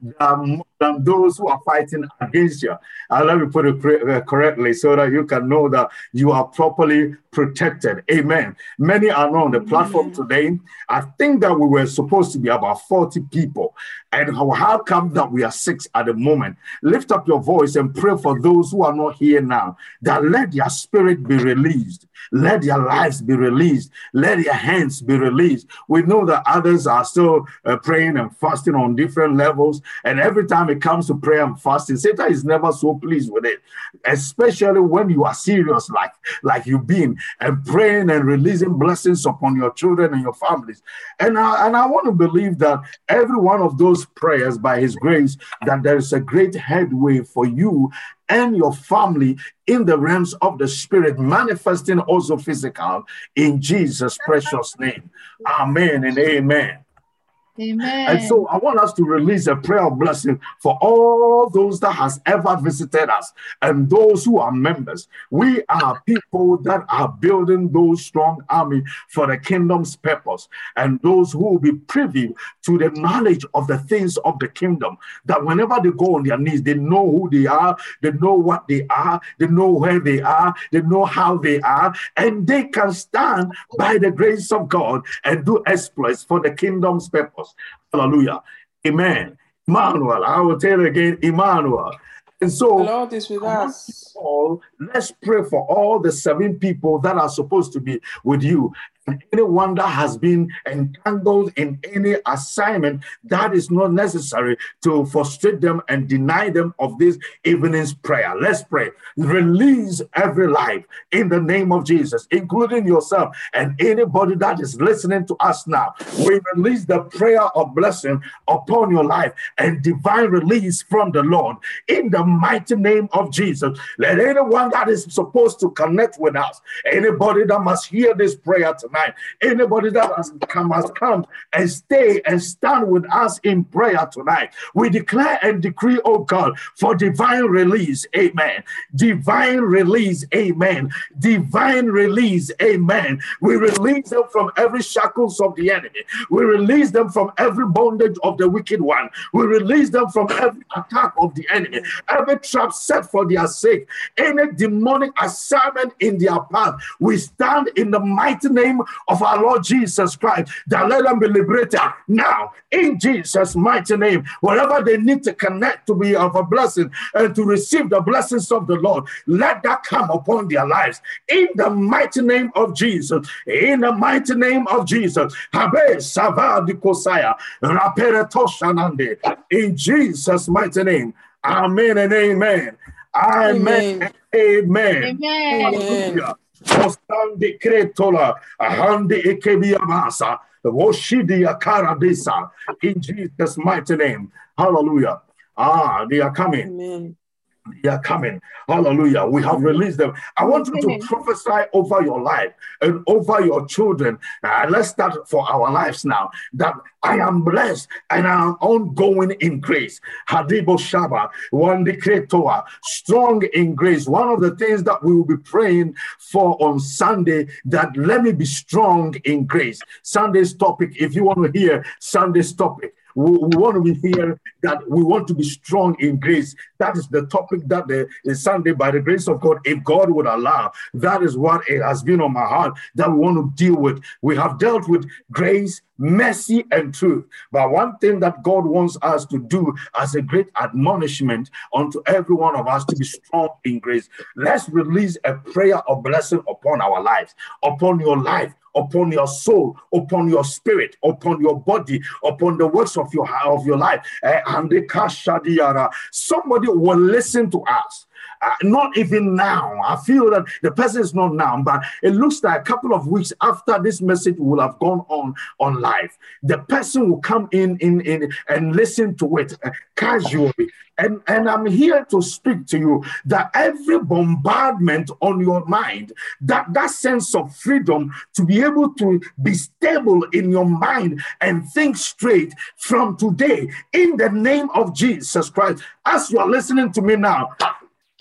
than those who are fighting against you. And let me put it correctly so that you can know that you are properly protected. Amen. Many are not on the platform today. I think that we were supposed to be about 40 people. And how come that we are 6 at the moment? Lift up your voice and pray for those who are not here now, that let their spirit be released. Let their lives be released. Let their hands be released. We know that others are still praying and fasting on different levels. And every time it comes to prayer and fasting, Satan is never so pleased with it, especially when you are serious like you've been, and praying and releasing blessings upon your children and your families. And I want to believe that every one of those prayers, by his grace, that there is a great headway for you and your family in the realms of the spirit, manifesting also physical, in Jesus' precious name. Amen and amen. Amen. And so I want us to release a prayer of blessing for all those that has ever visited us and those who are members. We are people that are building those strong army for the kingdom's purpose, and those who will be privy to the knowledge of the things of the kingdom, that whenever they go on their knees, they know who they are, they know what they are, they know where they are, they know how they are, and they can stand by the grace of God and do exploits for the kingdom's purpose. Hallelujah. Amen. Emmanuel. I will tell you again, Emmanuel. And so, the Lord is with us. All, let's pray for all the 7 people that are supposed to be with you. And anyone that has been entangled in any assignment that is not necessary, to frustrate them and deny them of this evening's prayer. Let's pray. Release every life in the name of Jesus, including yourself and anybody that is listening to us now. We release the prayer of blessing upon your life and divine release from the Lord in the mighty name of Jesus. Let anyone that is supposed to connect with us, anybody that must hear this prayer tonight, anybody that has come and stay and stand with us in prayer tonight, we declare and decree, oh God, for divine release. Amen. Divine release. Amen. Divine release. Amen. We release them from every shackles of the enemy. We release them from every bondage of the wicked one. We release them from every attack of the enemy, every trap set for their sake, any demonic assignment in their path. We stand in the mighty name of our Lord Jesus Christ, that let them be liberated now in Jesus' mighty name. Wherever they need to connect to be of a blessing and to receive the blessings of the Lord, let that come upon their lives in the mighty name of Jesus. In the mighty name of Jesus, in Jesus' mighty name. Amen and amen. Amen and amen. Amen. Hallelujah. Ostande kretola, ahande ekebiyamasa, woshidiya karadisa, in Jesus' mighty name. Hallelujah. Ah, they are coming. Amen. They are coming. Hallelujah. We have released them. I want you to prophesy over your life and over your children. Let's start for our lives now. That I am blessed and I am ongoing in grace. Hadibo Shaba, one decree Torah, strong in grace. One of the things that we will be praying for on Sunday, that let me be strong in grace. Sunday's topic, if you want to hear Sunday's topic, we want to be here, that we want to be strong in grace. That is the topic that the Sunday, by the grace of God, if God would allow, that is what it has been on my heart that we want to deal with. We have dealt with grace, mercy, and truth. But one thing that God wants us to do as a great admonishment unto every one of us, to be strong in grace. Let's release a prayer of blessing upon our lives, upon your life, upon your soul, upon your spirit, upon your body, upon the works of your life. Somebody will listen to us. Not even now. I feel that the person is not now, but it looks like a couple of weeks after this message will have gone on live. The person will come in and listen to it casually. And I'm here to speak to you that every bombardment on your mind, that sense of freedom to be able to be stable in your mind and think straight from today, in the name of Jesus Christ, as you are listening to me now,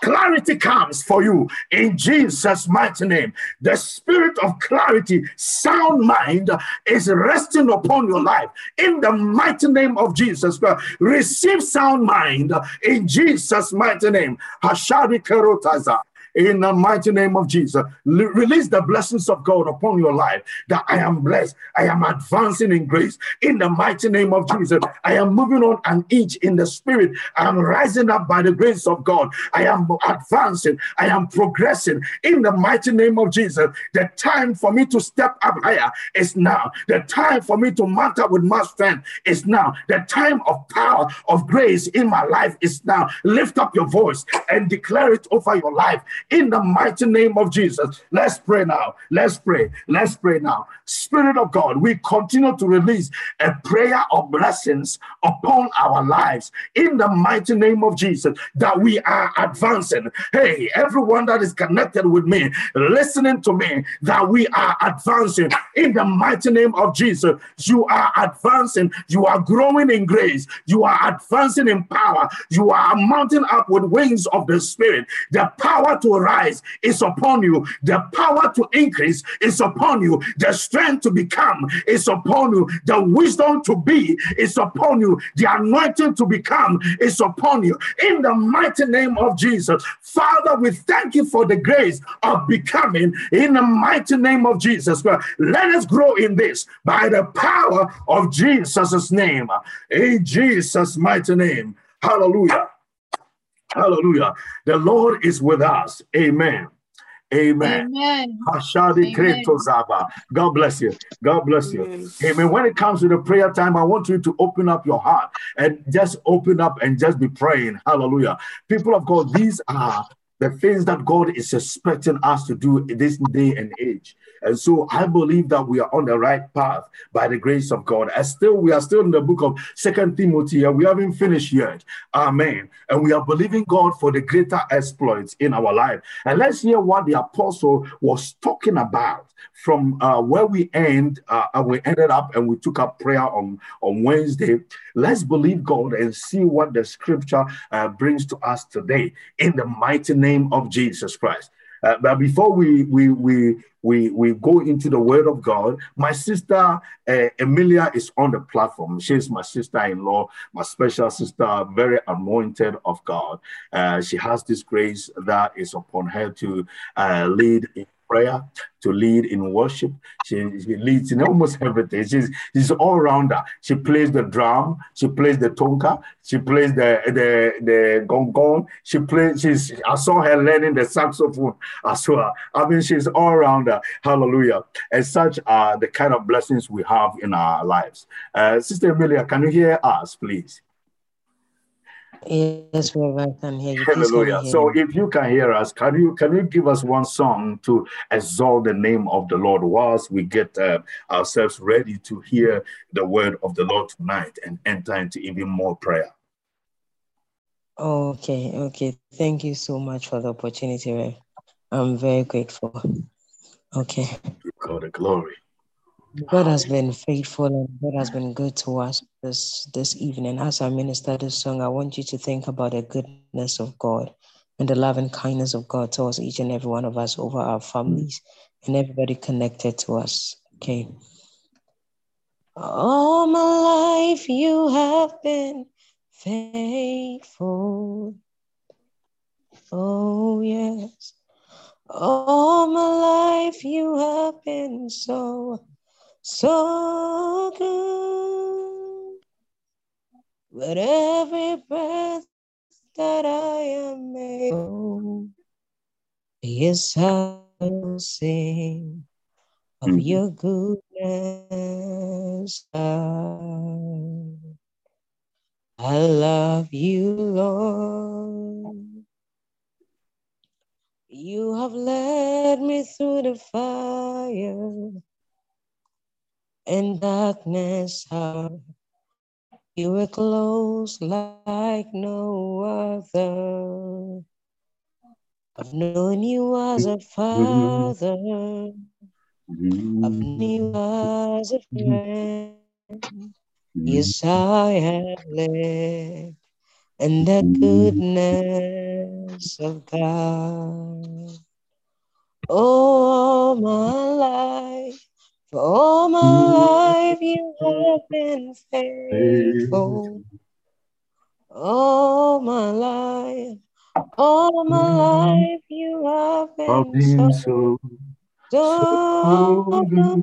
clarity comes for you in Jesus' mighty name. The spirit of clarity, sound mind is resting upon your life in the mighty name of Jesus Christ. Receive sound mind in Jesus' mighty name. Hashari Kerotaza. In the mighty name of Jesus, release the blessings of God upon your life, that I am blessed, I am advancing in grace. In the mighty name of Jesus, I am moving on an inch in the spirit. I am rising up by the grace of God. I am advancing. I am progressing. In the mighty name of Jesus, the time for me to step up higher is now. The time for me to mount up with my strength is now. The time of power, of grace in my life is now. Lift up your voice and declare it over your life. In the mighty name of Jesus, let's pray now. Let's pray. Let's pray now. Spirit of God, we continue to release a prayer of blessings upon our lives. In the mighty name of Jesus, that we are advancing. Hey, everyone that is connected with me, listening to me, that we are advancing. In the mighty name of Jesus, you are advancing. You are growing in grace. You are advancing in power. You are mounting up with wings of the Spirit. The power to rise is upon you. The power to increase is upon you. The strength to become is upon you. The wisdom to be is upon you. The anointing to become is upon you. In the mighty name of Jesus, Father, we thank you for the grace of becoming. In the mighty name of Jesus, let us grow in this by the power of Jesus' name. In Jesus' mighty name. Hallelujah. Hallelujah. The Lord is with us. Amen. Amen. Amen. God bless you. God bless you. Amen. Amen. When it comes to the prayer time, I want you to open up your heart and just open up and just be praying. Hallelujah. People of God, these are the things that God is expecting us to do in this day and age. And so I believe that we are on the right path by the grace of God. We are still in the book of Second Timothy, and we haven't finished yet. Amen. And we are believing God for the greater exploits in our life. And let's hear what the apostle was talking about from where we end. We ended up and we took up prayer on Wednesday. Let's believe God and see what the scripture brings to us today in the mighty name of Jesus Christ. But before we go into the word of God, my sister Emilia is on the platform. She's my sister-in-law, my special sister, very anointed of God. She has this grace that is upon her to lead in prayer, to lead in worship. She leads in almost everything. She's all-rounder. She plays the drum. She plays the tonka. She plays the gong-gong. I saw her learning the saxophone as well. I mean, she's all-rounder. Hallelujah. And such are the kind of blessings we have in our lives. Sister Emilia, can you hear us, please? Yes, Reverend, I can hear you. Hallelujah. So if you can hear us, can you give us one song to exalt the name of the Lord whilst we get ourselves ready to hear the word of the Lord tonight and enter into even more prayer? Okay. Thank you so much for the opportunity, Rev. I'm very grateful. Okay. Give God the glory. God has been faithful and God has been good to us this evening. As I minister this song, I want you to think about the goodness of God and the love and kindness of God towards each and every one of us, over our families and everybody connected to us. Okay. All my life you have been faithful. Oh, yes. All my life you have been so good. With every breath that I am able, yes, I will sing of your goodness. I love you, Lord. You have led me through the fire and darkness, how you were close like no other. I've known you as a father. I've known you as a friend. Yes, I have lived and the goodness of God. All my life, for all my life you have been faithful. All my life, all my life you have been so good.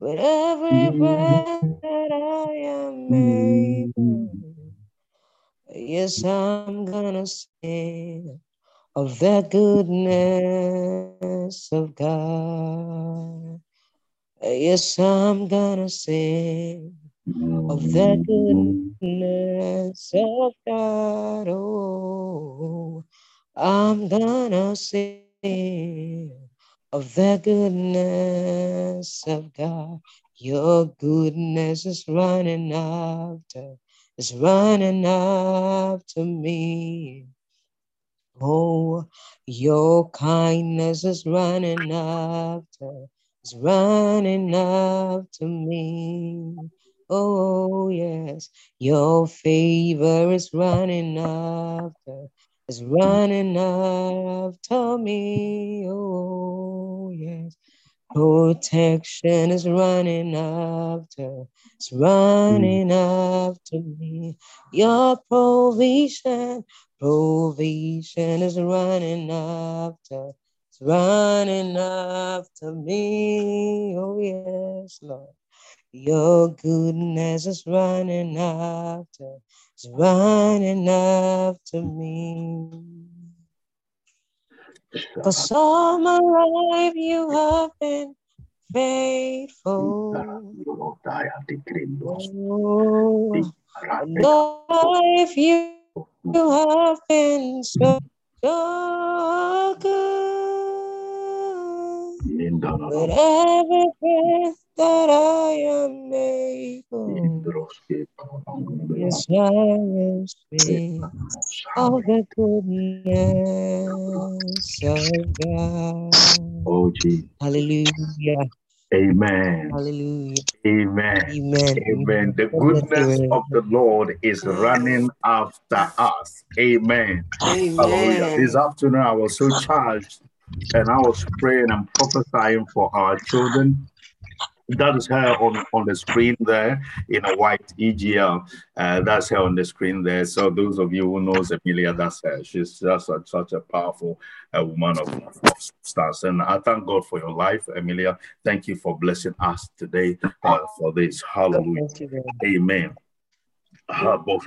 With every breath that I am able, yes, I'm gonna sing of the goodness of God. Yes, I'm gonna sing of the goodness of God. Oh, I'm gonna sing of the goodness of God. Your goodness is running after, it's running after me. Oh, your kindness is running after, it's running after me. Oh, yes, your favor is running after, it's running after me, oh yes. Protection is running after, it's running after me. Your provision, provision is running after, it's running after me, oh yes, Lord. Your goodness is running after, it's running after me. Cause all my life you have been faithful. Life you have been so good. With every breath that I am able, yes, I will speak of the goodness of God. Oh, Jesus. Hallelujah. Amen. Hallelujah. Amen. Amen. Amen. The goodness of the Lord is running after us. Amen. Amen. Hallelujah. This afternoon I was so charged and I was praying and prophesying for our children. That is her on the screen there in a white EGL. That's her on the screen there. So those of you who knows Emilia, that's her. She's just such a powerful woman of stars. And I thank God for your life, Emilia. Thank you for blessing us today for this. Hallelujah. Amen. Amen.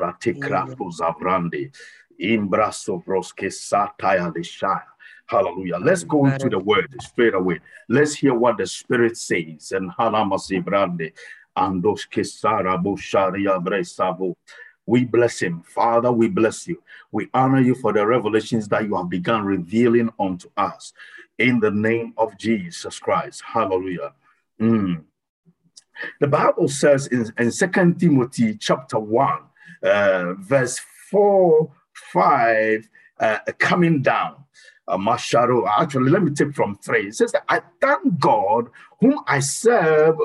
Hallelujah. Let's go into the word straight away. Let's hear what the Spirit says. And we bless him. Father, we bless you. We honor you for the revelations that you have begun revealing unto us. In the name of Jesus Christ. Hallelujah. The Bible says in Second Timothy chapter 1, verse 4, 5, coming down. Actually, let me take from 3. It says that I thank God whom I serve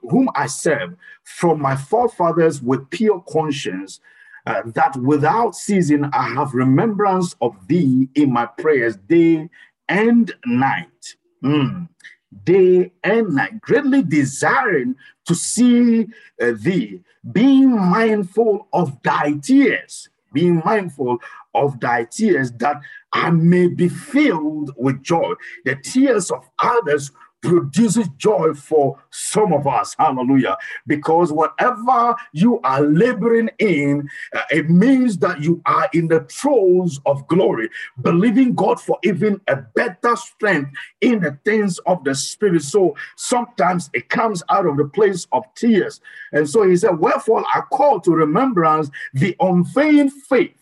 from my forefathers with pure conscience, that without ceasing I have remembrance of thee in my prayers day and night. Day and night, greatly desiring to see thee, being mindful of thy tears. Being mindful of thy tears, that I may be filled with joy. The tears of others produces joy for some of us. Hallelujah. Because whatever you are laboring in, it means that you are in the throes of glory, believing God for even a better strength in the things of the Spirit. So sometimes it comes out of the place of tears. And so he said, wherefore I call to remembrance the unfeigned faith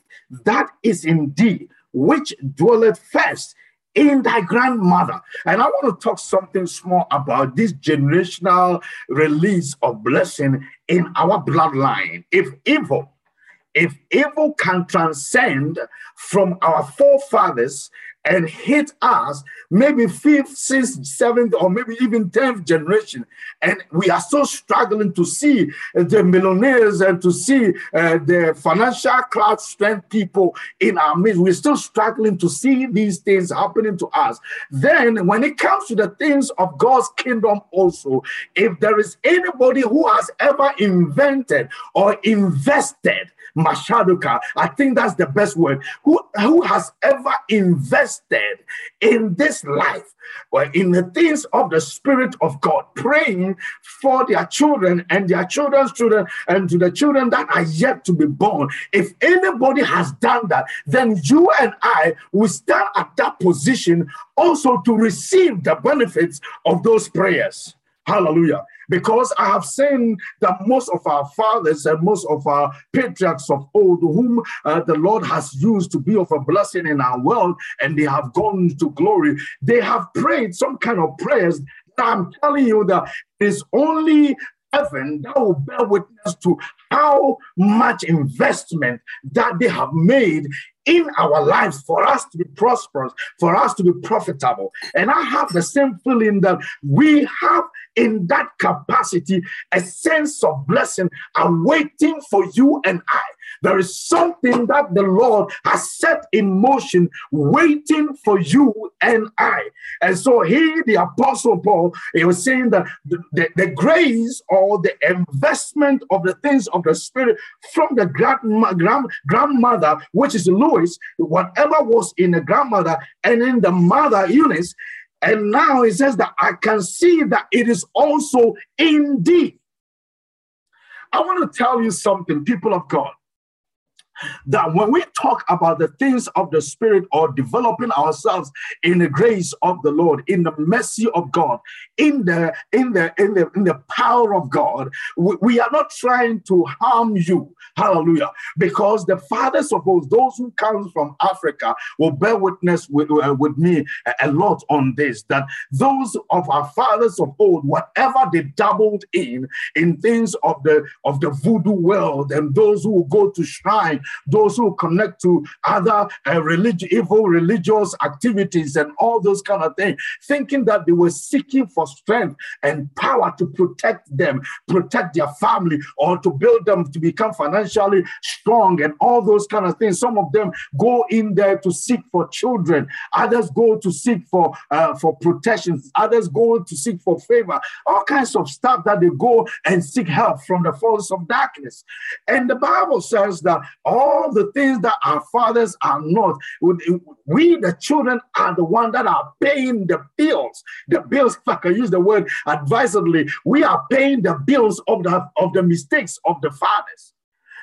that is in thee, which dwelleth first in thy grandmother. And I want to talk something small about this generational release of blessing in our bloodline. If evil can transcend from our forefathers and hit us, maybe 5th, 6th, 7th, or maybe even 10th generation. And we are so struggling to see the millionaires and to see the financial cloud strength people in our midst. We're still struggling to see these things happening to us. Then when it comes to the things of God's kingdom also, if there is anybody who has ever invented or invested, Mashaduka, I think that's the best word, who has ever invested in this life, well, in the things of the Spirit of God, praying for their children and their children's children and to the children that are yet to be born. If anybody has done that, then you and I will stand at that position also to receive the benefits of those prayers. Hallelujah. Because I have seen that most of our fathers and most of our patriarchs of old, whom the Lord has used to be of a blessing in our world, and they have gone to glory, they have prayed some kind of prayers. I'm telling you that it's only heaven that will bear witness to how much investment that they have made in our lives for us to be prosperous, for us to be profitable. And I have the same feeling that we have in that capacity a sense of blessing awaiting for you and I. There is something that the Lord has set in motion waiting for you and I. And so here the Apostle Paul, he was saying that the grace or the investment of the things of the Spirit from the grandmother, which is Lois, whatever was in the grandmother and in the mother Eunice. And now he says that I can see that it is also in thee. I want to tell you something, people of God, that when we talk about the things of the Spirit or developing ourselves in the grace of the Lord, in the mercy of God, in the power of God, we are not trying to harm you. Hallelujah. Because the fathers of those who come from Africa will bear witness with me a lot on this, that those of our fathers of old, whatever they dabbled in things of the voodoo world, and those who go to shrine, those who connect to other evil religious activities and all those kind of things, thinking that they were seeking for strength and power to protect them, protect their family, or to build them to become financially strong and all those kind of things. Some of them go in there to seek for children. Others go to seek for protection. Others go to seek for favor. All kinds of stuff that they go and seek help from the forces of darkness. And the Bible says that all the things that our fathers are not, we the children are the ones that are paying the bills. The bills, if I can use the word advisedly, we are paying the bills of the mistakes of the fathers.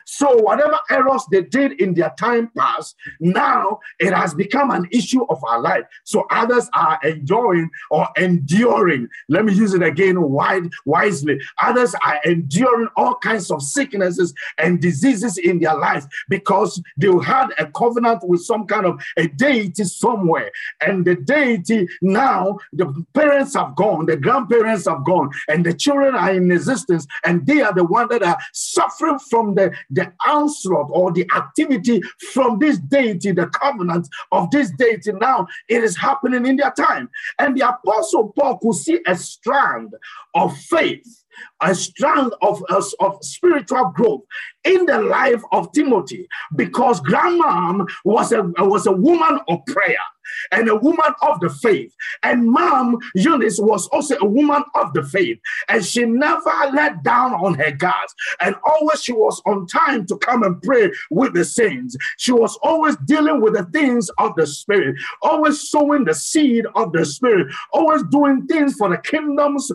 So whatever errors they did in their time past, now it has become an issue of our life. So others are enjoying or enduring. Let me use it again wisely. Others are enduring all kinds of sicknesses and diseases in their life because they had a covenant with some kind of a deity somewhere. And the deity now, the parents have gone, the grandparents have gone, and the children are in existence, and they are the ones that are suffering from the onslaught or the activity from this deity, the covenant of this deity. Now it is happening in their time. And the Apostle Paul could see a strand of faith, a strand of spiritual growth in the life of Timothy, because grandmom was a woman of prayer and a woman of the faith. And mom, Eunice, was also a woman of the faith. And she never let down on her guards. And always she was on time to come and pray with the saints. She was always dealing with the things of the Spirit, always sowing the seed of the Spirit, always doing things for the kingdom's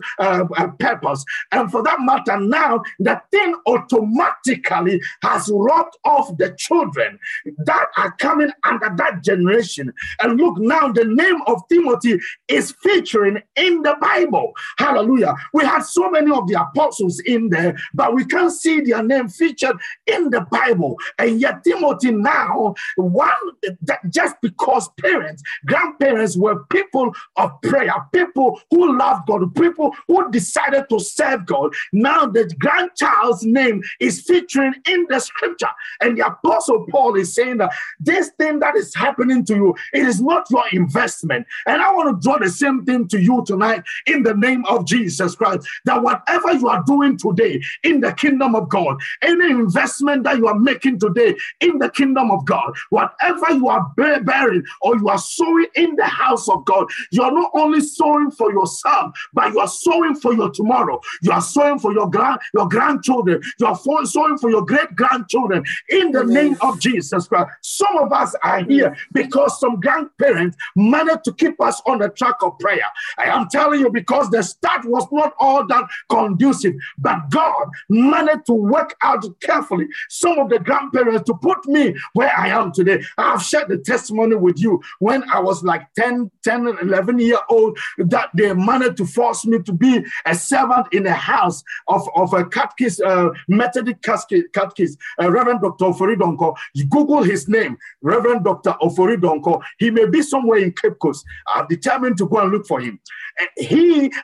purpose. And for that matter, now the thing automatically has robbed off the children that are coming under that generation. And look, now the name of Timothy is featuring in the Bible. Hallelujah. We had so many of the apostles in there, but we can't see their name featured in the Bible. And yet Timothy now, just because parents, grandparents were people of prayer, people who loved God, people who decided to serve God, now the grandchild's name is featuring in the scripture. And the Apostle Paul is saying that this thing that is happening to you, it is not your investment. And I want to draw the same thing to you tonight in the name of Jesus Christ, that whatever you are doing today in the kingdom of God, any investment that you are making today in the kingdom of God, whatever you are bearing or you are sowing in the house of God, you are not only sowing for yourself, but you are sowing for your tomorrow. You are sowing for your grandchildren. You are sowing for your great-grandchildren in the name of Jesus Christ. Some of us are here because some grandparents managed to keep us on the track of prayer. I am telling you, because the start was not all that conducive, but God managed to work out carefully some of the grandparents to put me where I am today. I have shared the testimony with you when I was like 10, 11 year old, that they managed to force me to be a servant in a house of a catechist, Methodist catechist, Reverend Dr. Ofori Donkor. You Google his name, Reverend Dr. Ofori Donkor. He may be somewhere in Cape Coast. I'm determined to go and look for him.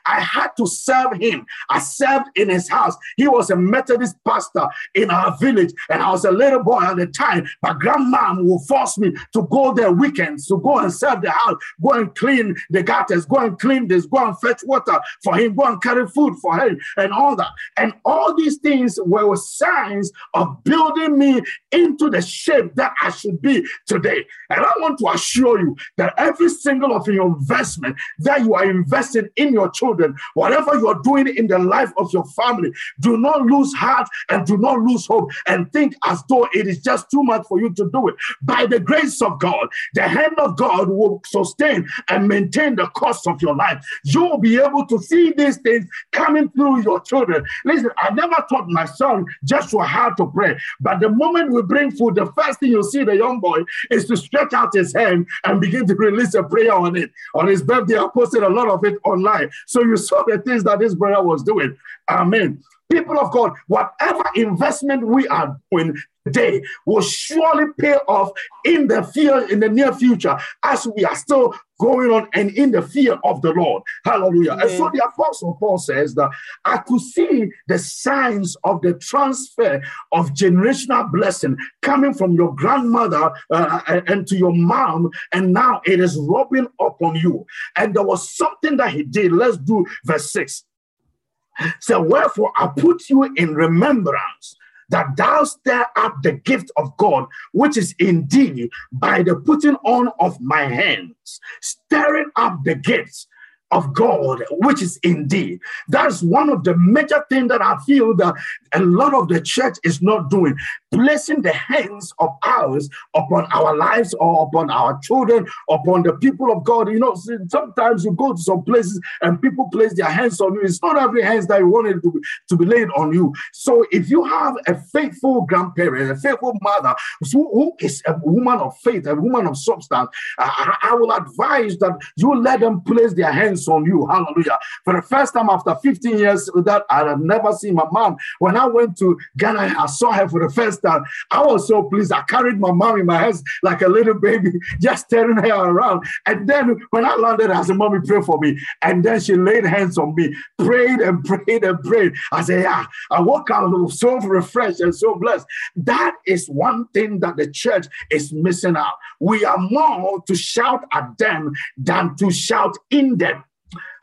I had to serve him. I served in his house. He was a Methodist pastor in our village, and I was a little boy at the time. My grandma would force me to go there weekends, to go and serve the house, go and clean the gutters, go and clean this, go and fetch water for him, go and carry food for him, and all that. And all these things were signs of building me into the shape that I should be today. And I want to assure you that every single of your investment that you are investing in your children, whatever you are doing in the life of your family, do not lose heart and do not lose hope and think as though it is just too much for you to do it. By the grace of God, the hand of God will sustain and maintain the course of your life. You will be able to see these things coming through your children. Listen, I never taught my son Joshua how to pray, but the moment we bring food, the first thing you see the young boy is to stretch out his hand and begin to release a prayer on it. On his birthday, I posted a lot of it online. So you saw the things that this brother was doing. Amen. People of God, whatever investment we are doing today will surely pay off in the near future, as we are still going on and in the fear of the Lord. Hallelujah. Amen. And so the Apostle Paul says that I could see the signs of the transfer of generational blessing coming from your grandmother and to your mom, and now it is rubbing up on you. And there was something that he did. Let's do verse 6. So wherefore I put you in remembrance that thou stir up the gift of God, which is in thee by the putting on of my hands, stirring up the gifts of God, which is in thee. That's one of the major things that I feel that a lot of the church is not doing, placing the hands of ours upon our lives or upon our children, upon the people of God. You know, sometimes you go to some places and people place their hands on you. It's not every hands that you wanted to be laid on you. So if you have a faithful grandparent, a faithful mother, who is a woman of faith, a woman of substance, I will advise that you let them place their hands on you. Hallelujah. For the first time after 15 years that I have never seen my mom. When I went to Ghana, I saw her for the first time. I was so pleased. I carried my mom in my hands like a little baby, just turning her around. And then when I landed, I said, "Mommy, pray for me." And then she laid hands on me, prayed and prayed and prayed. I said, "Yeah." I walk out so refreshed and so blessed. That is one thing that the church is missing out. We are more to shout at them than to shout in them.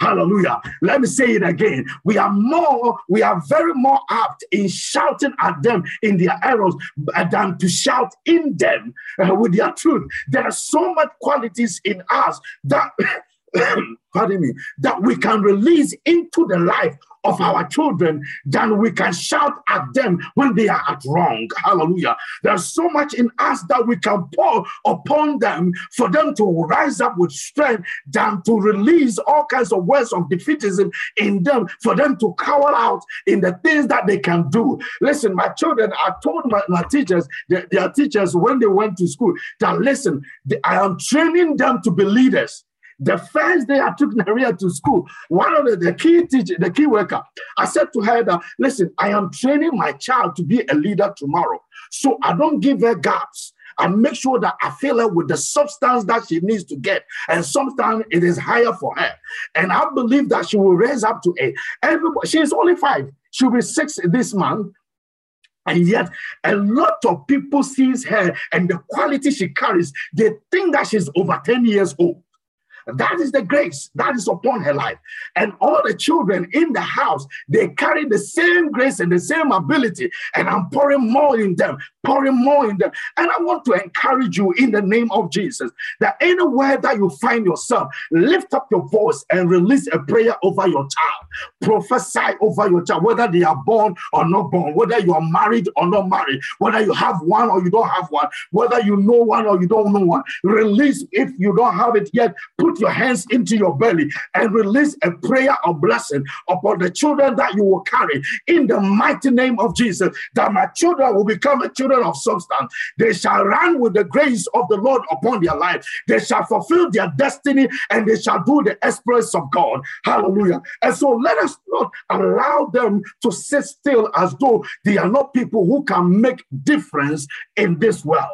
Hallelujah. Let me say it again. We are very more apt in shouting at them in their errors than to shout in them with their truth. There are so much qualities in us that, pardon me, that we can release into the life of our children than we can shout at them when they are at wrong. Hallelujah. There's so much in us that we can pour upon them for them to rise up with strength than to release all kinds of words of defeatism in them for them to cower out in the things that they can do. Listen, my children, I told my teachers, their teachers when they went to school, that listen, I am training them to be leaders. The first day I took Naria to school, one of the key worker, I said to her that, listen, I am training my child to be a leader tomorrow. So I don't give her gaps. I make sure that I fill her with the substance that she needs to get. And sometimes it is higher for her. And I believe that she will raise up to 8. She is only 5. She'll be 6 this month. And yet, a lot of people sees her and the quality she carries, they think that she's over 10 years old. That is the grace that is upon her life. And all the children in the house, they carry the same grace and the same ability. And I'm pouring more in them, pouring more in them. And I want to encourage you in the name of Jesus that anywhere that you find yourself, lift up your voice and release a prayer over your child. Prophesy over your child, whether they are born or not born, whether you are married or not married, whether you have one or you don't have one, whether you know one or you don't know one. Release, if you don't have it yet, put your hands into your belly and release a prayer of blessing upon the children that you will carry in the mighty name of Jesus, that my children will become a children of substance. They shall run with the grace of the Lord upon their life. They shall fulfill their destiny and they shall do the exploits of God. Hallelujah. And so let us not allow them to sit still as though they are not people who can make difference in this world.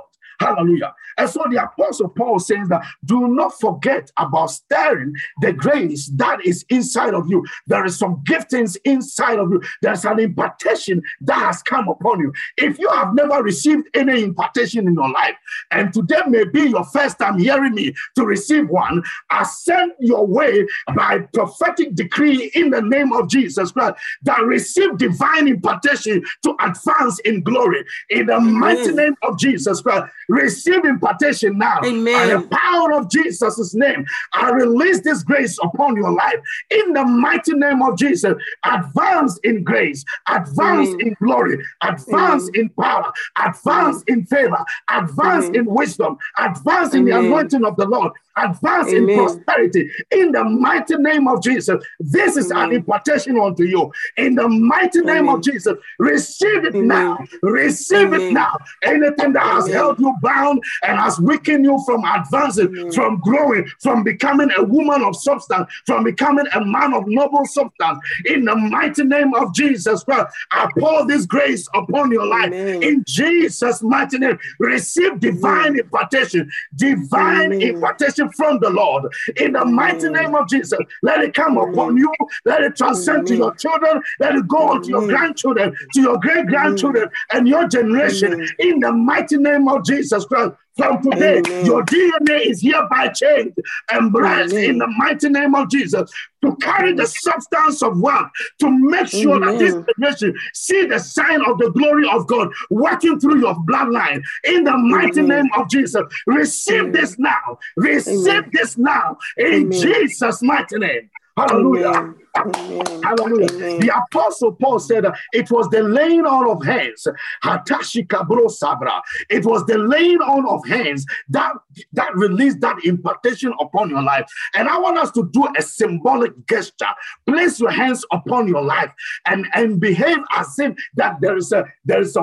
Hallelujah. And so the Apostle Paul says that do not forget about stirring the grace that is inside of you. There is some giftings inside of you. There's an impartation that has come upon you. If you have never received any impartation in your life, and today may be your first time hearing me to receive one, I send your way by prophetic decree in the name of Jesus Christ that receive divine impartation to advance in glory. In the mighty name of Jesus Christ, receive impartation now. Amen. By the power of Jesus' name, I release this grace upon your life. In the mighty name of Jesus, advance in grace, advance in glory, advance in power, advance in favor, advance in wisdom, advance in the anointing of the Lord, advance in prosperity. In the mighty name of Jesus, this is an impartation unto you. In the mighty name of Jesus, receive it now. Receive it now. Anything that has held you bound and has weakened you from advancing, from growing, from becoming a woman of substance, from becoming a man of noble substance. In the mighty name of Jesus Christ, I pour this grace upon your life. Amen. In Jesus' mighty name, receive divine impartation, divine impartation from the Lord. In the mighty name of Jesus, let it come upon you, let it transcend to your children, let it go on to your grandchildren, to your great-grandchildren, and your generation. In the mighty name of Jesus Christ, from today, your DNA is hereby changed and blessed in the mighty name of Jesus to carry the substance of wealth, to make sure that this generation see the sign of the glory of God working through your bloodline. In the mighty name of Jesus, receive this now. Receive this now in Jesus' mighty name. Hallelujah. Amen. Amen. Hallelujah. Amen. The Apostle Paul said it was the laying on of hands. It was the laying on of hands that released that impartation upon your life. And I want us to do a symbolic gesture. Place your hands upon your life and behave as if that there is a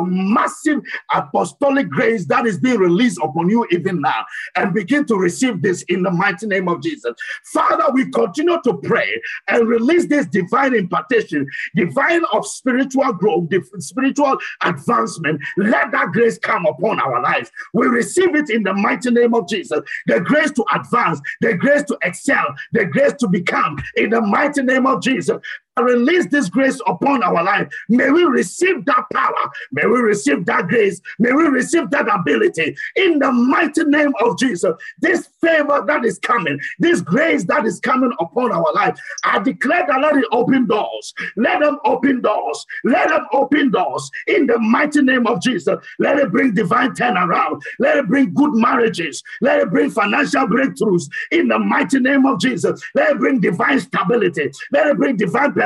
massive apostolic grace that is being released upon you even now. And begin to receive this in the mighty name of Jesus. Father, we continue to pray and release this divine impartation, divine of spiritual growth, spiritual advancement. Let that grace come upon our lives. We receive it in the mighty name of Jesus. The grace to advance, the grace to excel, the grace to become in the mighty name of Jesus. Release this grace upon our life. May we receive that power. May we receive that grace. May we receive that ability. In the mighty name of Jesus, this favor that is coming, this grace that is coming upon our life, I declare that let it open doors. Let them open doors. Let them open doors. In the mighty name of Jesus, let it bring divine turnaround. Let it bring good marriages. Let it bring financial breakthroughs. In the mighty name of Jesus, let it bring divine stability. Let it bring divine performances.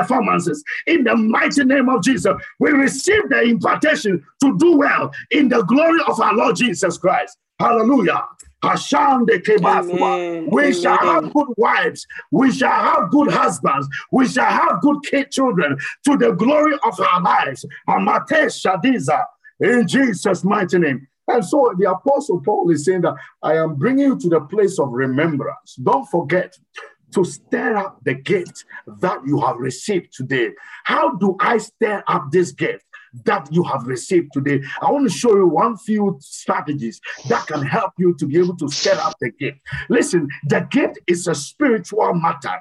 In the mighty name of Jesus, we receive the impartation to do well in the glory of our Lord Jesus Christ. Hallelujah. We shall have good wives. We shall have good husbands. We shall have good children to the glory of our lives. In Jesus' mighty name. And so the Apostle Paul is saying that I am bringing you to the place of remembrance. Don't forget to stir up the gift that you have received today. How do I stir up this gift that you have received today? I want to show you one few strategies that can help you to be able to stir up the gift. Listen, the gift is a spiritual matter.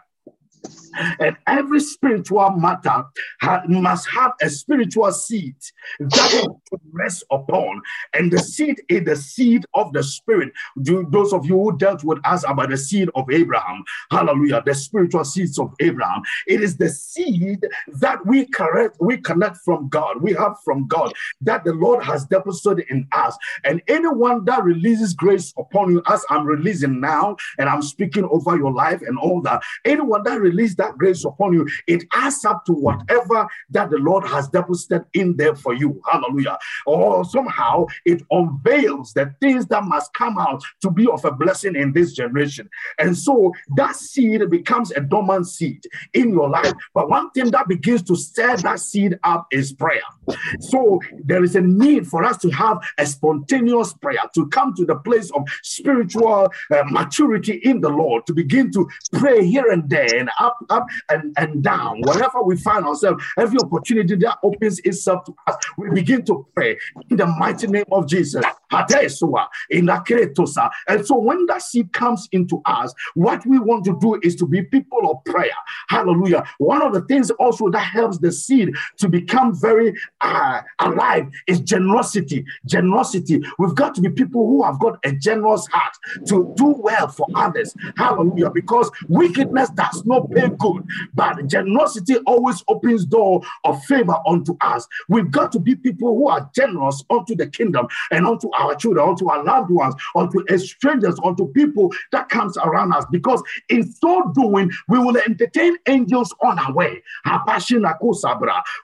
And every spiritual matter must have a spiritual seed that will rest upon. And the seed is the seed of the Spirit. Those of you who dealt with us about the seed of Abraham, hallelujah, the spiritual seeds of Abraham. It is the seed that we connect from God, we have from God, that the Lord has deposited in us. And anyone that releases grace upon you, as I'm releasing now, and I'm speaking over your life and all that, anyone that releases that grace upon you, it adds up to whatever that the Lord has deposited in there for you. Hallelujah. Or somehow it unveils the things that must come out to be of a blessing in this generation. And so that seed becomes a dormant seed in your life. But one thing that begins to stir that seed up is prayer. So there is a need for us to have a spontaneous prayer, to come to the place of spiritual maturity in the Lord, to begin to pray here and there and up and down. Wherever we find ourselves, every opportunity that opens itself to us, we begin to pray in the mighty name of Jesus. And so when that seed comes into us, what we want to do is to be people of prayer. Hallelujah. One of the things also that helps the seed to become very alive is generosity. Generosity. We've got to be people who have got a generous heart to do well for others. Hallelujah. Because wickedness does not pay good, but generosity always opens door of favor unto us. We've got to be people who are generous unto the kingdom and unto our children, unto our loved ones, unto strangers, unto people that comes around us, because in so doing, we will entertain angels on our way.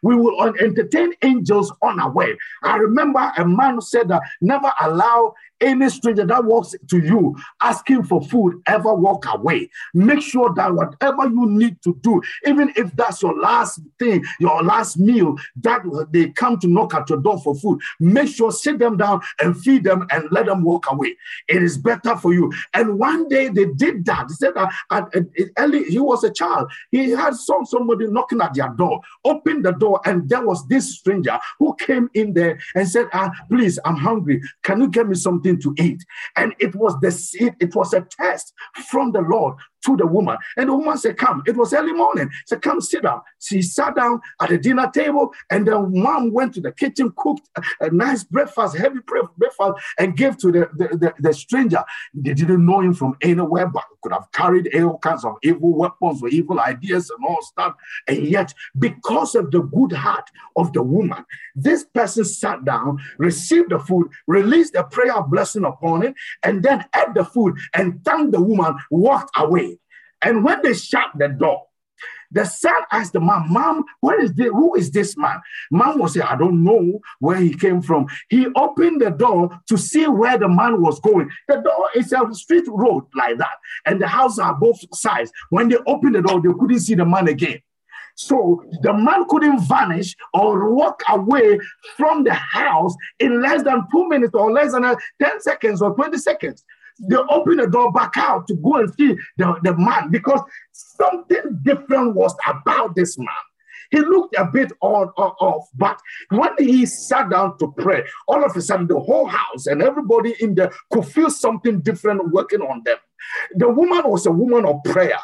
We will entertain angels on our way. I remember a man said that never allow any stranger that walks to you asking for food ever walk away. Make sure that whatever you need to do, even if that's your last thing, your last meal, that they come to knock at your door for food, make sure sit them down and feed them and let them walk away. It is better for you. And one day they did that. They said that early, he was a child. He had somebody knocking at their door, opened the door, and there was this stranger who came in there and said, please, I'm hungry. Can you get me something to eat? And it was the seed, it was a test from the Lord to the woman. And the woman said, come. It was early morning. She said, come sit down. She sat down at the dinner table, and then mom went to the kitchen, cooked a nice breakfast, heavy breakfast, and gave to the stranger. They didn't know him from anywhere, but could have carried all kinds of evil weapons or evil ideas and all stuff. And yet, because of the good heart of the woman, this person sat down, received the food, released a prayer of blessing upon it, and then ate the food and thanked the woman, walked away. And when they shut the door, the son asked the mom, Mom, where is this? Who is this man? Mom will say, I don't know where he came from. He opened the door to see where the man was going. The door is a street road like that. And the houses are both sides. When they opened the door, they couldn't see the man again. So the man couldn't vanish or walk away from the house in less than 2 minutes or less than 10 seconds or 20 seconds. They opened the door back out to go and see the man, because something different was about this man. He looked a bit off, but when he sat down to pray, all of a sudden the whole house and everybody in there could feel something different working on them. The woman was a woman of prayer,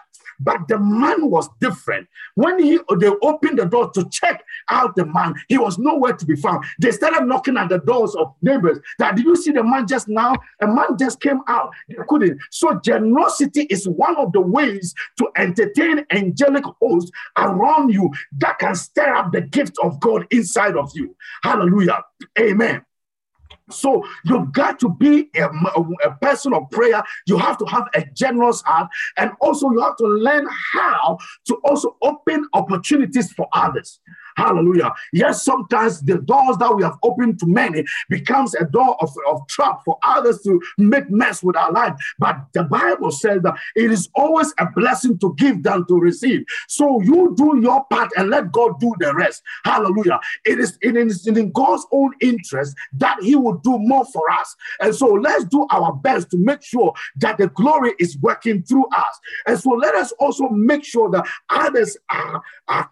but the man was different. When they opened the door to check out the man, he was nowhere to be found. They started knocking at the doors of neighbors. That, did you see the man just now? A man just came out. They couldn't. So generosity is one of the ways to entertain angelic hosts around you that can stir up the gift of God inside of you. Hallelujah. Amen. So you've got to be a person of prayer. You have to have a generous heart, and also you have to learn how to also open opportunities for others. Hallelujah. Yes, sometimes the doors that we have opened to many becomes a door of trap for others to make mess with our life. But the Bible says that it is always a blessing to give than to receive. So you do your part and let God do the rest. Hallelujah. It is in God's own interest that he will do more for us. And so let's do our best to make sure that the glory is working through us. And so let us also make sure that others are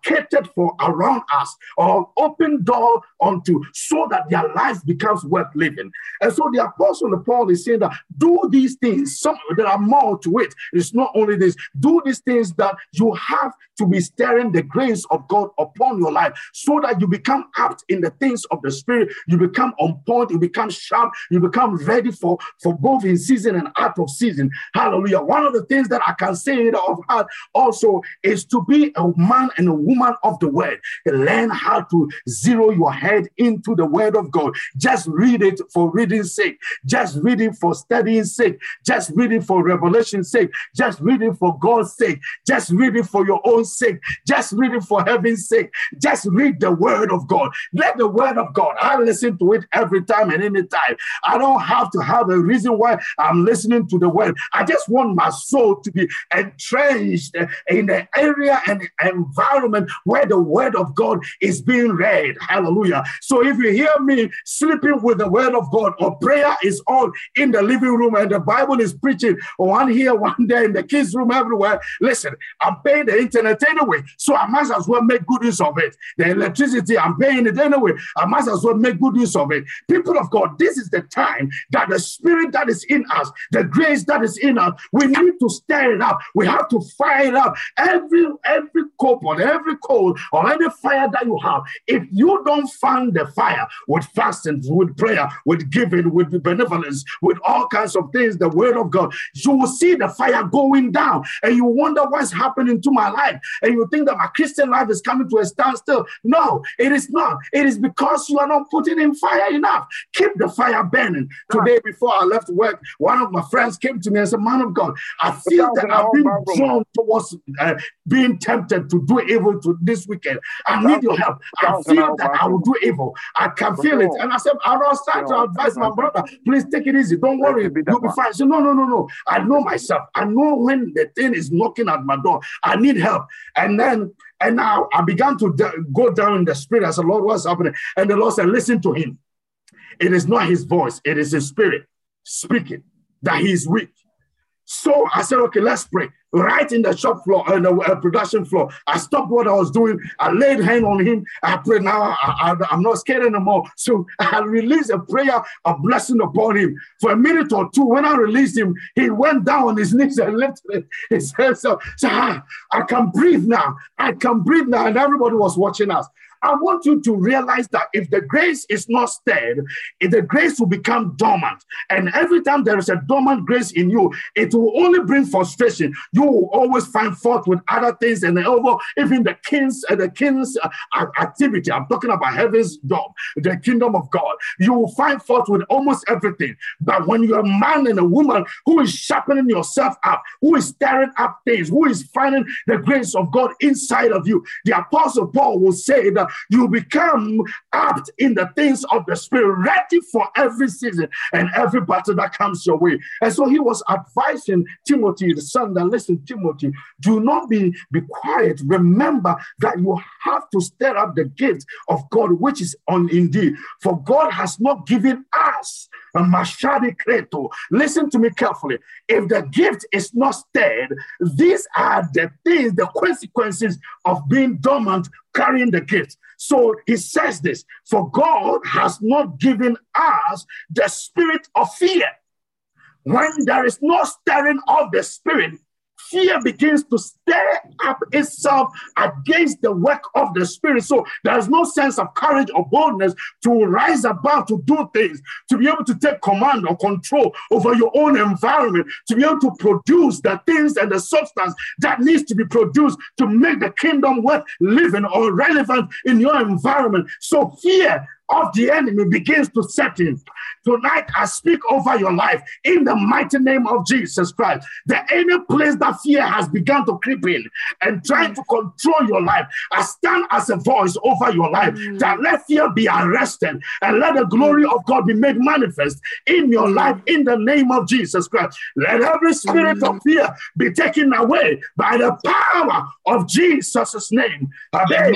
catered for around us, or an open door unto, so that their life becomes worth living. And so the Apostle Paul is saying that do these things. There are more to it. It's not only this. Do these things that you have to be stirring the grace of God upon your life, so that you become apt in the things of the Spirit. You become on point. You become sharp. You become ready for both in season and out of season. Hallelujah. One of the things that I can say of heart also is to be a man and a woman of the word. Learn how to zero your head into the word of God. Just read it for reading's sake. Just read it for studying's sake. Just read it for revelation's sake. Just read it for God's sake. Just read it for your own sake. Just read it for heaven's sake. Just read the word of God. Let the word of God, I listen to it every time and any time. I don't have to have a reason why I'm listening to the word. I just want my soul to be entrenched in the area and environment where the word of God is being read. Hallelujah. So if you hear me sleeping with the word of God, or prayer is on in the living room and the Bible is preaching one here, one there, in the kids' room, everywhere, listen, I'm paying the internet anyway, so I might as well make good use of it. The electricity, I'm paying it anyway, I might as well make good use of it. People of God, this is the time that the Spirit that is in us, the grace that is in us, we need to stir it up. We have to fire it up. Every cope on every coal or any fire that you have, if you don't fan the fire with fasting, with prayer, with giving, with benevolence, with all kinds of things, the word of God, you will see the fire going down and you wonder what's happening to my life, and you think that my Christian life is coming to a standstill. No, it is not. It is because you are not putting in fire enough. Keep the fire burning. Today, before I left work, one of my friends came to me and said, "Man of God, I feel that I've been drawn towards being tempted to do evil to this weekend. I need your help. I feel that I will do evil. I can feel it." And I said, "I was trying to advise my brother. Please take it easy. Don't worry. You'll be fine." I said, No. I know myself. I know when the thing is knocking at my door. I need help. And now I began to go down in the Spirit. I said, "Lord, what's happening?" And the Lord said, "Listen to him. It is not his voice. It is his spirit speaking that he is weak." So I said, "Okay, let's pray." Right in the shop floor, on the production floor, I stopped what I was doing. I laid hand on him. I prayed. Now I'm not scared anymore. So I released a prayer of blessing upon him. For a minute or two, when I released him, he went down on his knees and lifted his hands up. So I can breathe now. I can breathe now. And everybody was watching us. I want you to realize that if the grace is not stirred, the grace will become dormant. And every time there is a dormant grace in you, it will only bring frustration. You will always find fault with other things, and over even the king's activity. I'm talking about heaven's job, the kingdom of God. You will find fault with almost everything. But when you're a man and a woman who is sharpening yourself up, who is stirring up things, who is finding the grace of God inside of you, the Apostle Paul will say that you become apt in the things of the Spirit, ready for every season and every battle that comes your way. And so he was advising Timothy, the son, that listen, Timothy, do not be quiet. Remember that you have to stir up the gift of God, which is on indeed. For God has not given us a mashadi kreto. Listen to me carefully. If the gift is not stirred, these are the things, the consequences of being dormant, carrying the gift. So he says this, for God has not given us the spirit of fear. When there is no stirring of the Spirit, fear begins to stir up itself against the work of the Spirit. So there's no sense of courage or boldness to rise above, to do things, to be able to take command or control over your own environment, to be able to produce the things and the substance that needs to be produced to make the kingdom worth living or relevant in your environment. So fear of the enemy begins to set in. Tonight, I speak over your life in the mighty name of Jesus Christ. That any place that fear has begun to creep in and trying to control your life, I stand as a voice over your life that let fear be arrested and let the glory of God be made manifest in your life in the name of Jesus Christ. Let every spirit of fear be taken away by the power of Jesus' name. Amen.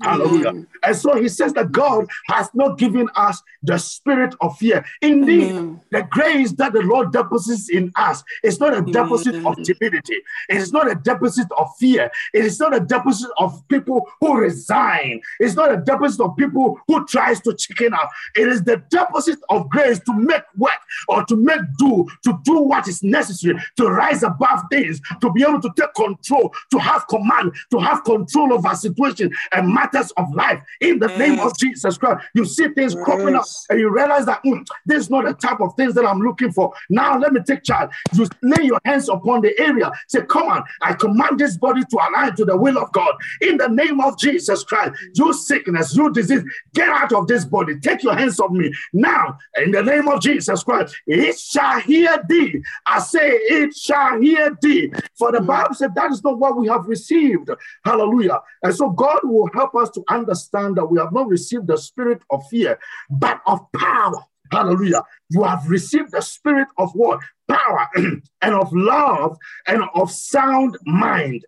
Hallelujah. Amen. And so he says that God has not given us the spirit of fear. Indeed, amen, the grace that the Lord deposits in us is not a deposit, amen, of timidity. It is not a deposit of fear. It is not a deposit of people who resign. It's not a deposit of people who tries to chicken out. It is the deposit of grace to make work or to make do, to do what is necessary, to rise above things, to be able to take control, to have command, to have control over situation and matters of life in the name of Jesus Christ. You see things cropping up and you realize that this is not the type of things that I'm looking for. Now let me take charge. You lay your hands upon the area. Say, come on, I command this body to align to the will of God in the name of Jesus Christ. You sickness, you disease, get out of this body. Take your hands off me now in the name of Jesus Christ. It shall hear thee. I say it shall hear thee. For the Bible said that is not what we have received. Hallelujah. And so God will help us to understand that we have not received the spirit of fear, but of power. Hallelujah. You have received the spirit of what? Power and of love and of sound mind.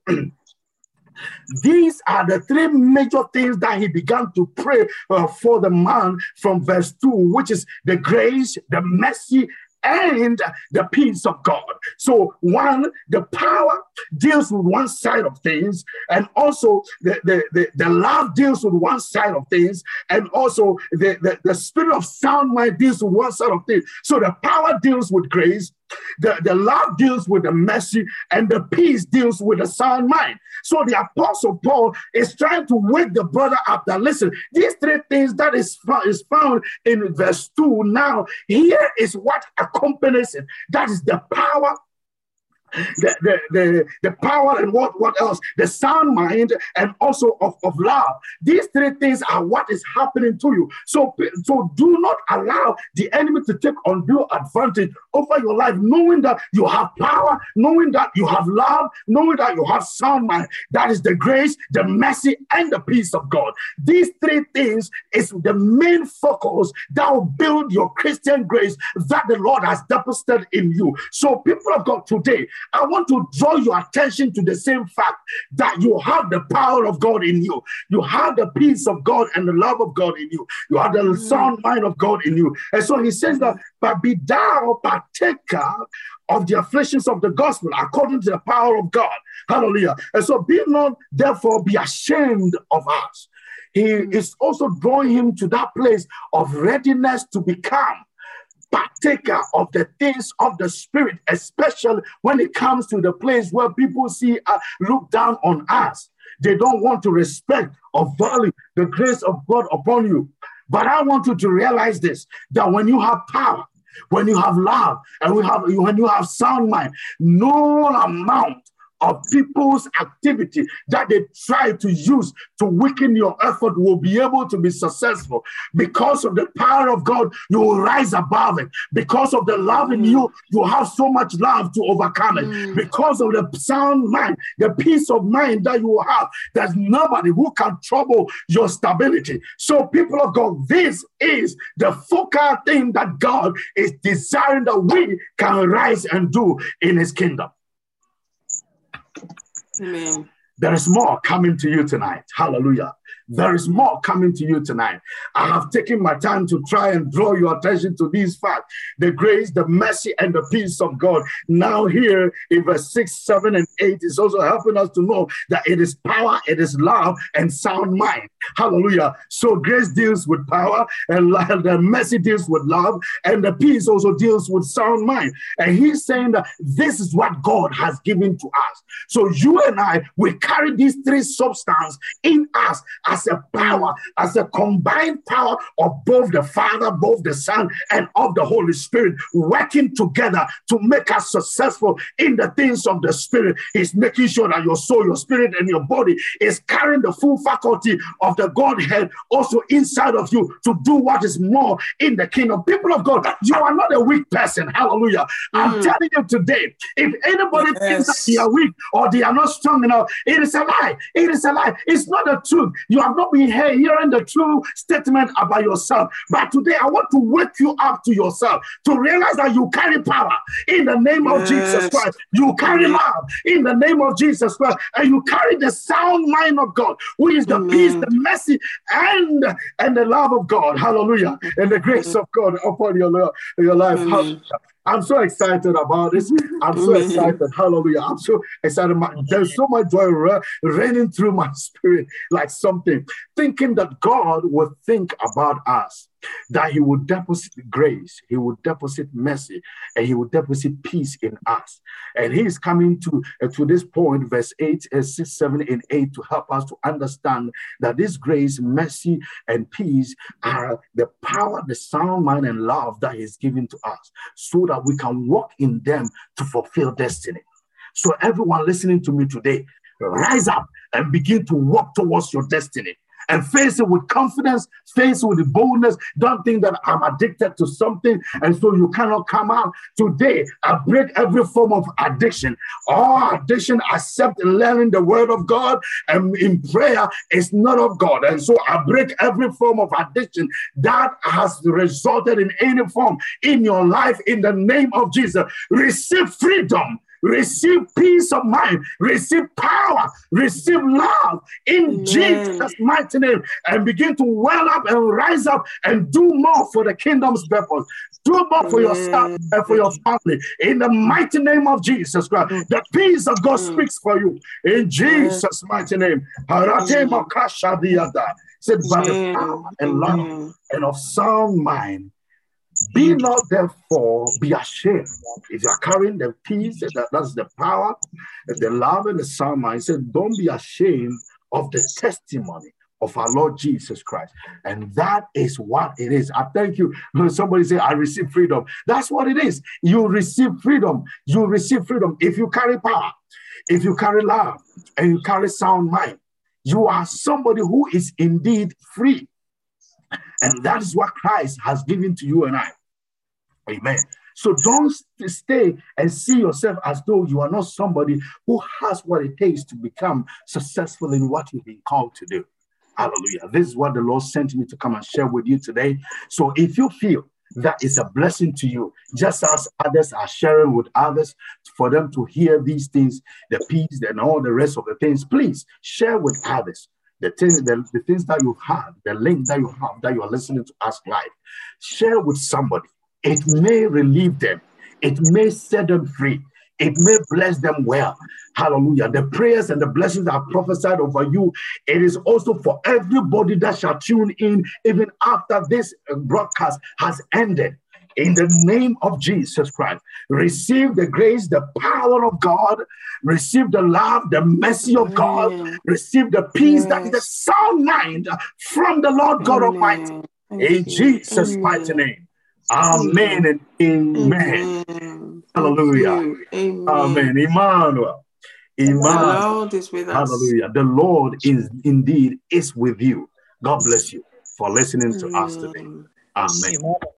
These are the three major things that he began to pray for the man from verse 2, which is the grace, the mercy, and the peace of God. So one, the power deals with one side of things, and also the love deals with one side of things, and also the spirit of sound mind deals with one side of things. So the power deals with grace, the love deals with the mercy, and the peace deals with the sound mind. So the Apostle Paul is trying to wake the brother up that, listen, these three things that is found in verse 2. Now, here is what accompanies it. That is the power, the power, and what else? The sound mind, and also of love. These three things are what is happening to you. So do not allow the enemy to take undue advantage over your life, knowing that you have power, knowing that you have love, knowing that you have sound mind. That is the grace, the mercy, and the peace of God. These three things is the main focus that will build your Christian grace that the Lord has deposited in you. So people of God, today, I want to draw your attention to the same fact that you have the power of God in you. You have the peace of God and the love of God in you. You have the sound mind of God in you. And so he says that, but be thou partaker of the afflictions of the gospel according to the power of God. Hallelujah. And so be not therefore be ashamed of us. He is also drawing him to that place of readiness to become partaker of the things of the spirit, especially when it comes to the place where people see look down on us. They don't want to respect or value the grace of God upon you. But I want you to realize this, that when you have power, when you have love, and when you have sound mind, no amount of people's activity that they try to use to weaken your effort will be able to be successful. Because of the power of God, you will rise above it. Because of the love in you, you have so much love to overcome it. Because of the sound mind, the peace of mind that you have, there's nobody who can trouble your stability. So people of God, this is the focal thing that God is desiring that we can rise and do in his kingdom. Amen. There is more coming to you tonight. Hallelujah. There is more coming to you tonight. I have taken my time to try and draw your attention to these facts. The grace, the mercy, and the peace of God. Now here in verse 6, 7, and 8 is also helping us to know that it is power, it is love, and sound mind. Hallelujah. So grace deals with power, and the mercy deals with love, and the peace also deals with sound mind. And he's saying that this is what God has given to us. So you and I, we carry these three substances in us as a power, as a combined power of both the Father, both the Son, and of the Holy Spirit, working together to make us successful in the things of the Spirit. He's making sure that your soul, your spirit, and your body is carrying the full faculty of the Godhead also inside of you to do what is more in the kingdom. People of God, you are not a weak person. Hallelujah. I'm telling you today, if anybody thinks that they are weak or they are not strong enough, it is a lie. It is a lie. It's not the truth. You have not been hearing the true statement about yourself. But today I want to wake you up to yourself, to realize that you carry power in the name of Jesus Christ. You carry love in the name of Jesus Christ. And you carry the sound mind of God, who is the peace, the mercy, and the love of God. Hallelujah. And the grace of God upon your life. Hallelujah. I'm so excited about this. I'm so excited. Hallelujah. I'm so excited. There's so much joy raining through my spirit like something. Thinking that God will think about us, that he would deposit grace, he would deposit mercy, and he would deposit peace in us. And he is coming to this point, verse 8, 6, 7, and 8, to help us to understand that this grace, mercy, and peace are the power, the sound mind, and love that he's given to us, so that we can walk in them to fulfill destiny. So everyone listening to me today, rise up and begin to walk towards your destiny. And face it with confidence, face it with boldness. Don't think that I'm addicted to something and so you cannot come out. Today, I break every form of addiction. All addiction, except learning the word of God and in prayer, is not of God. And so I break every form of addiction that has resulted in any form in your life in the name of Jesus. Receive freedom. Receive peace of mind, receive power, receive love in Jesus' mighty name, and begin to well up and rise up and do more for the kingdom's purpose. Do more for yourself and for your family in the mighty name of Jesus Christ. The peace of God speaks for you in Jesus' mighty name. Said by the power and love and of sound mind. Be not therefore be ashamed. If you are carrying the peace, that's the power, the love, and the sound mind. He said, don't be ashamed of the testimony of our Lord Jesus Christ. And that is what it is. I thank you. Somebody say, I receive freedom. That's what it is. You receive freedom. You receive freedom. If you carry power, if you carry love, and you carry sound mind, you are somebody who is indeed free. And that is what Christ has given to you and I. Amen. So don't stay and see yourself as though you are not somebody who has what it takes to become successful in what you've been called to do. Hallelujah. This is what the Lord sent me to come and share with you today. So if you feel that is a blessing to you, just as others are sharing with others for them to hear these things, the peace and all the rest of the things, please share with others. The things that you have, the link that you have, that you are listening to us live, share with somebody. It may relieve them. It may set them free. It may bless them well. Hallelujah. The prayers and the blessings are prophesied over you. It is also for everybody that shall tune in, even after this broadcast has ended. In the name of Jesus Christ, receive the grace, the power of God, receive the love, the mercy of God, receive the peace that is the sound mind from the Lord God Almighty. In Jesus' mighty name. Amen and amen. Hallelujah. Amen. Emmanuel. Emmanuel. Hallelujah. The Lord is indeed is with you. God bless you for listening to us today. Amen.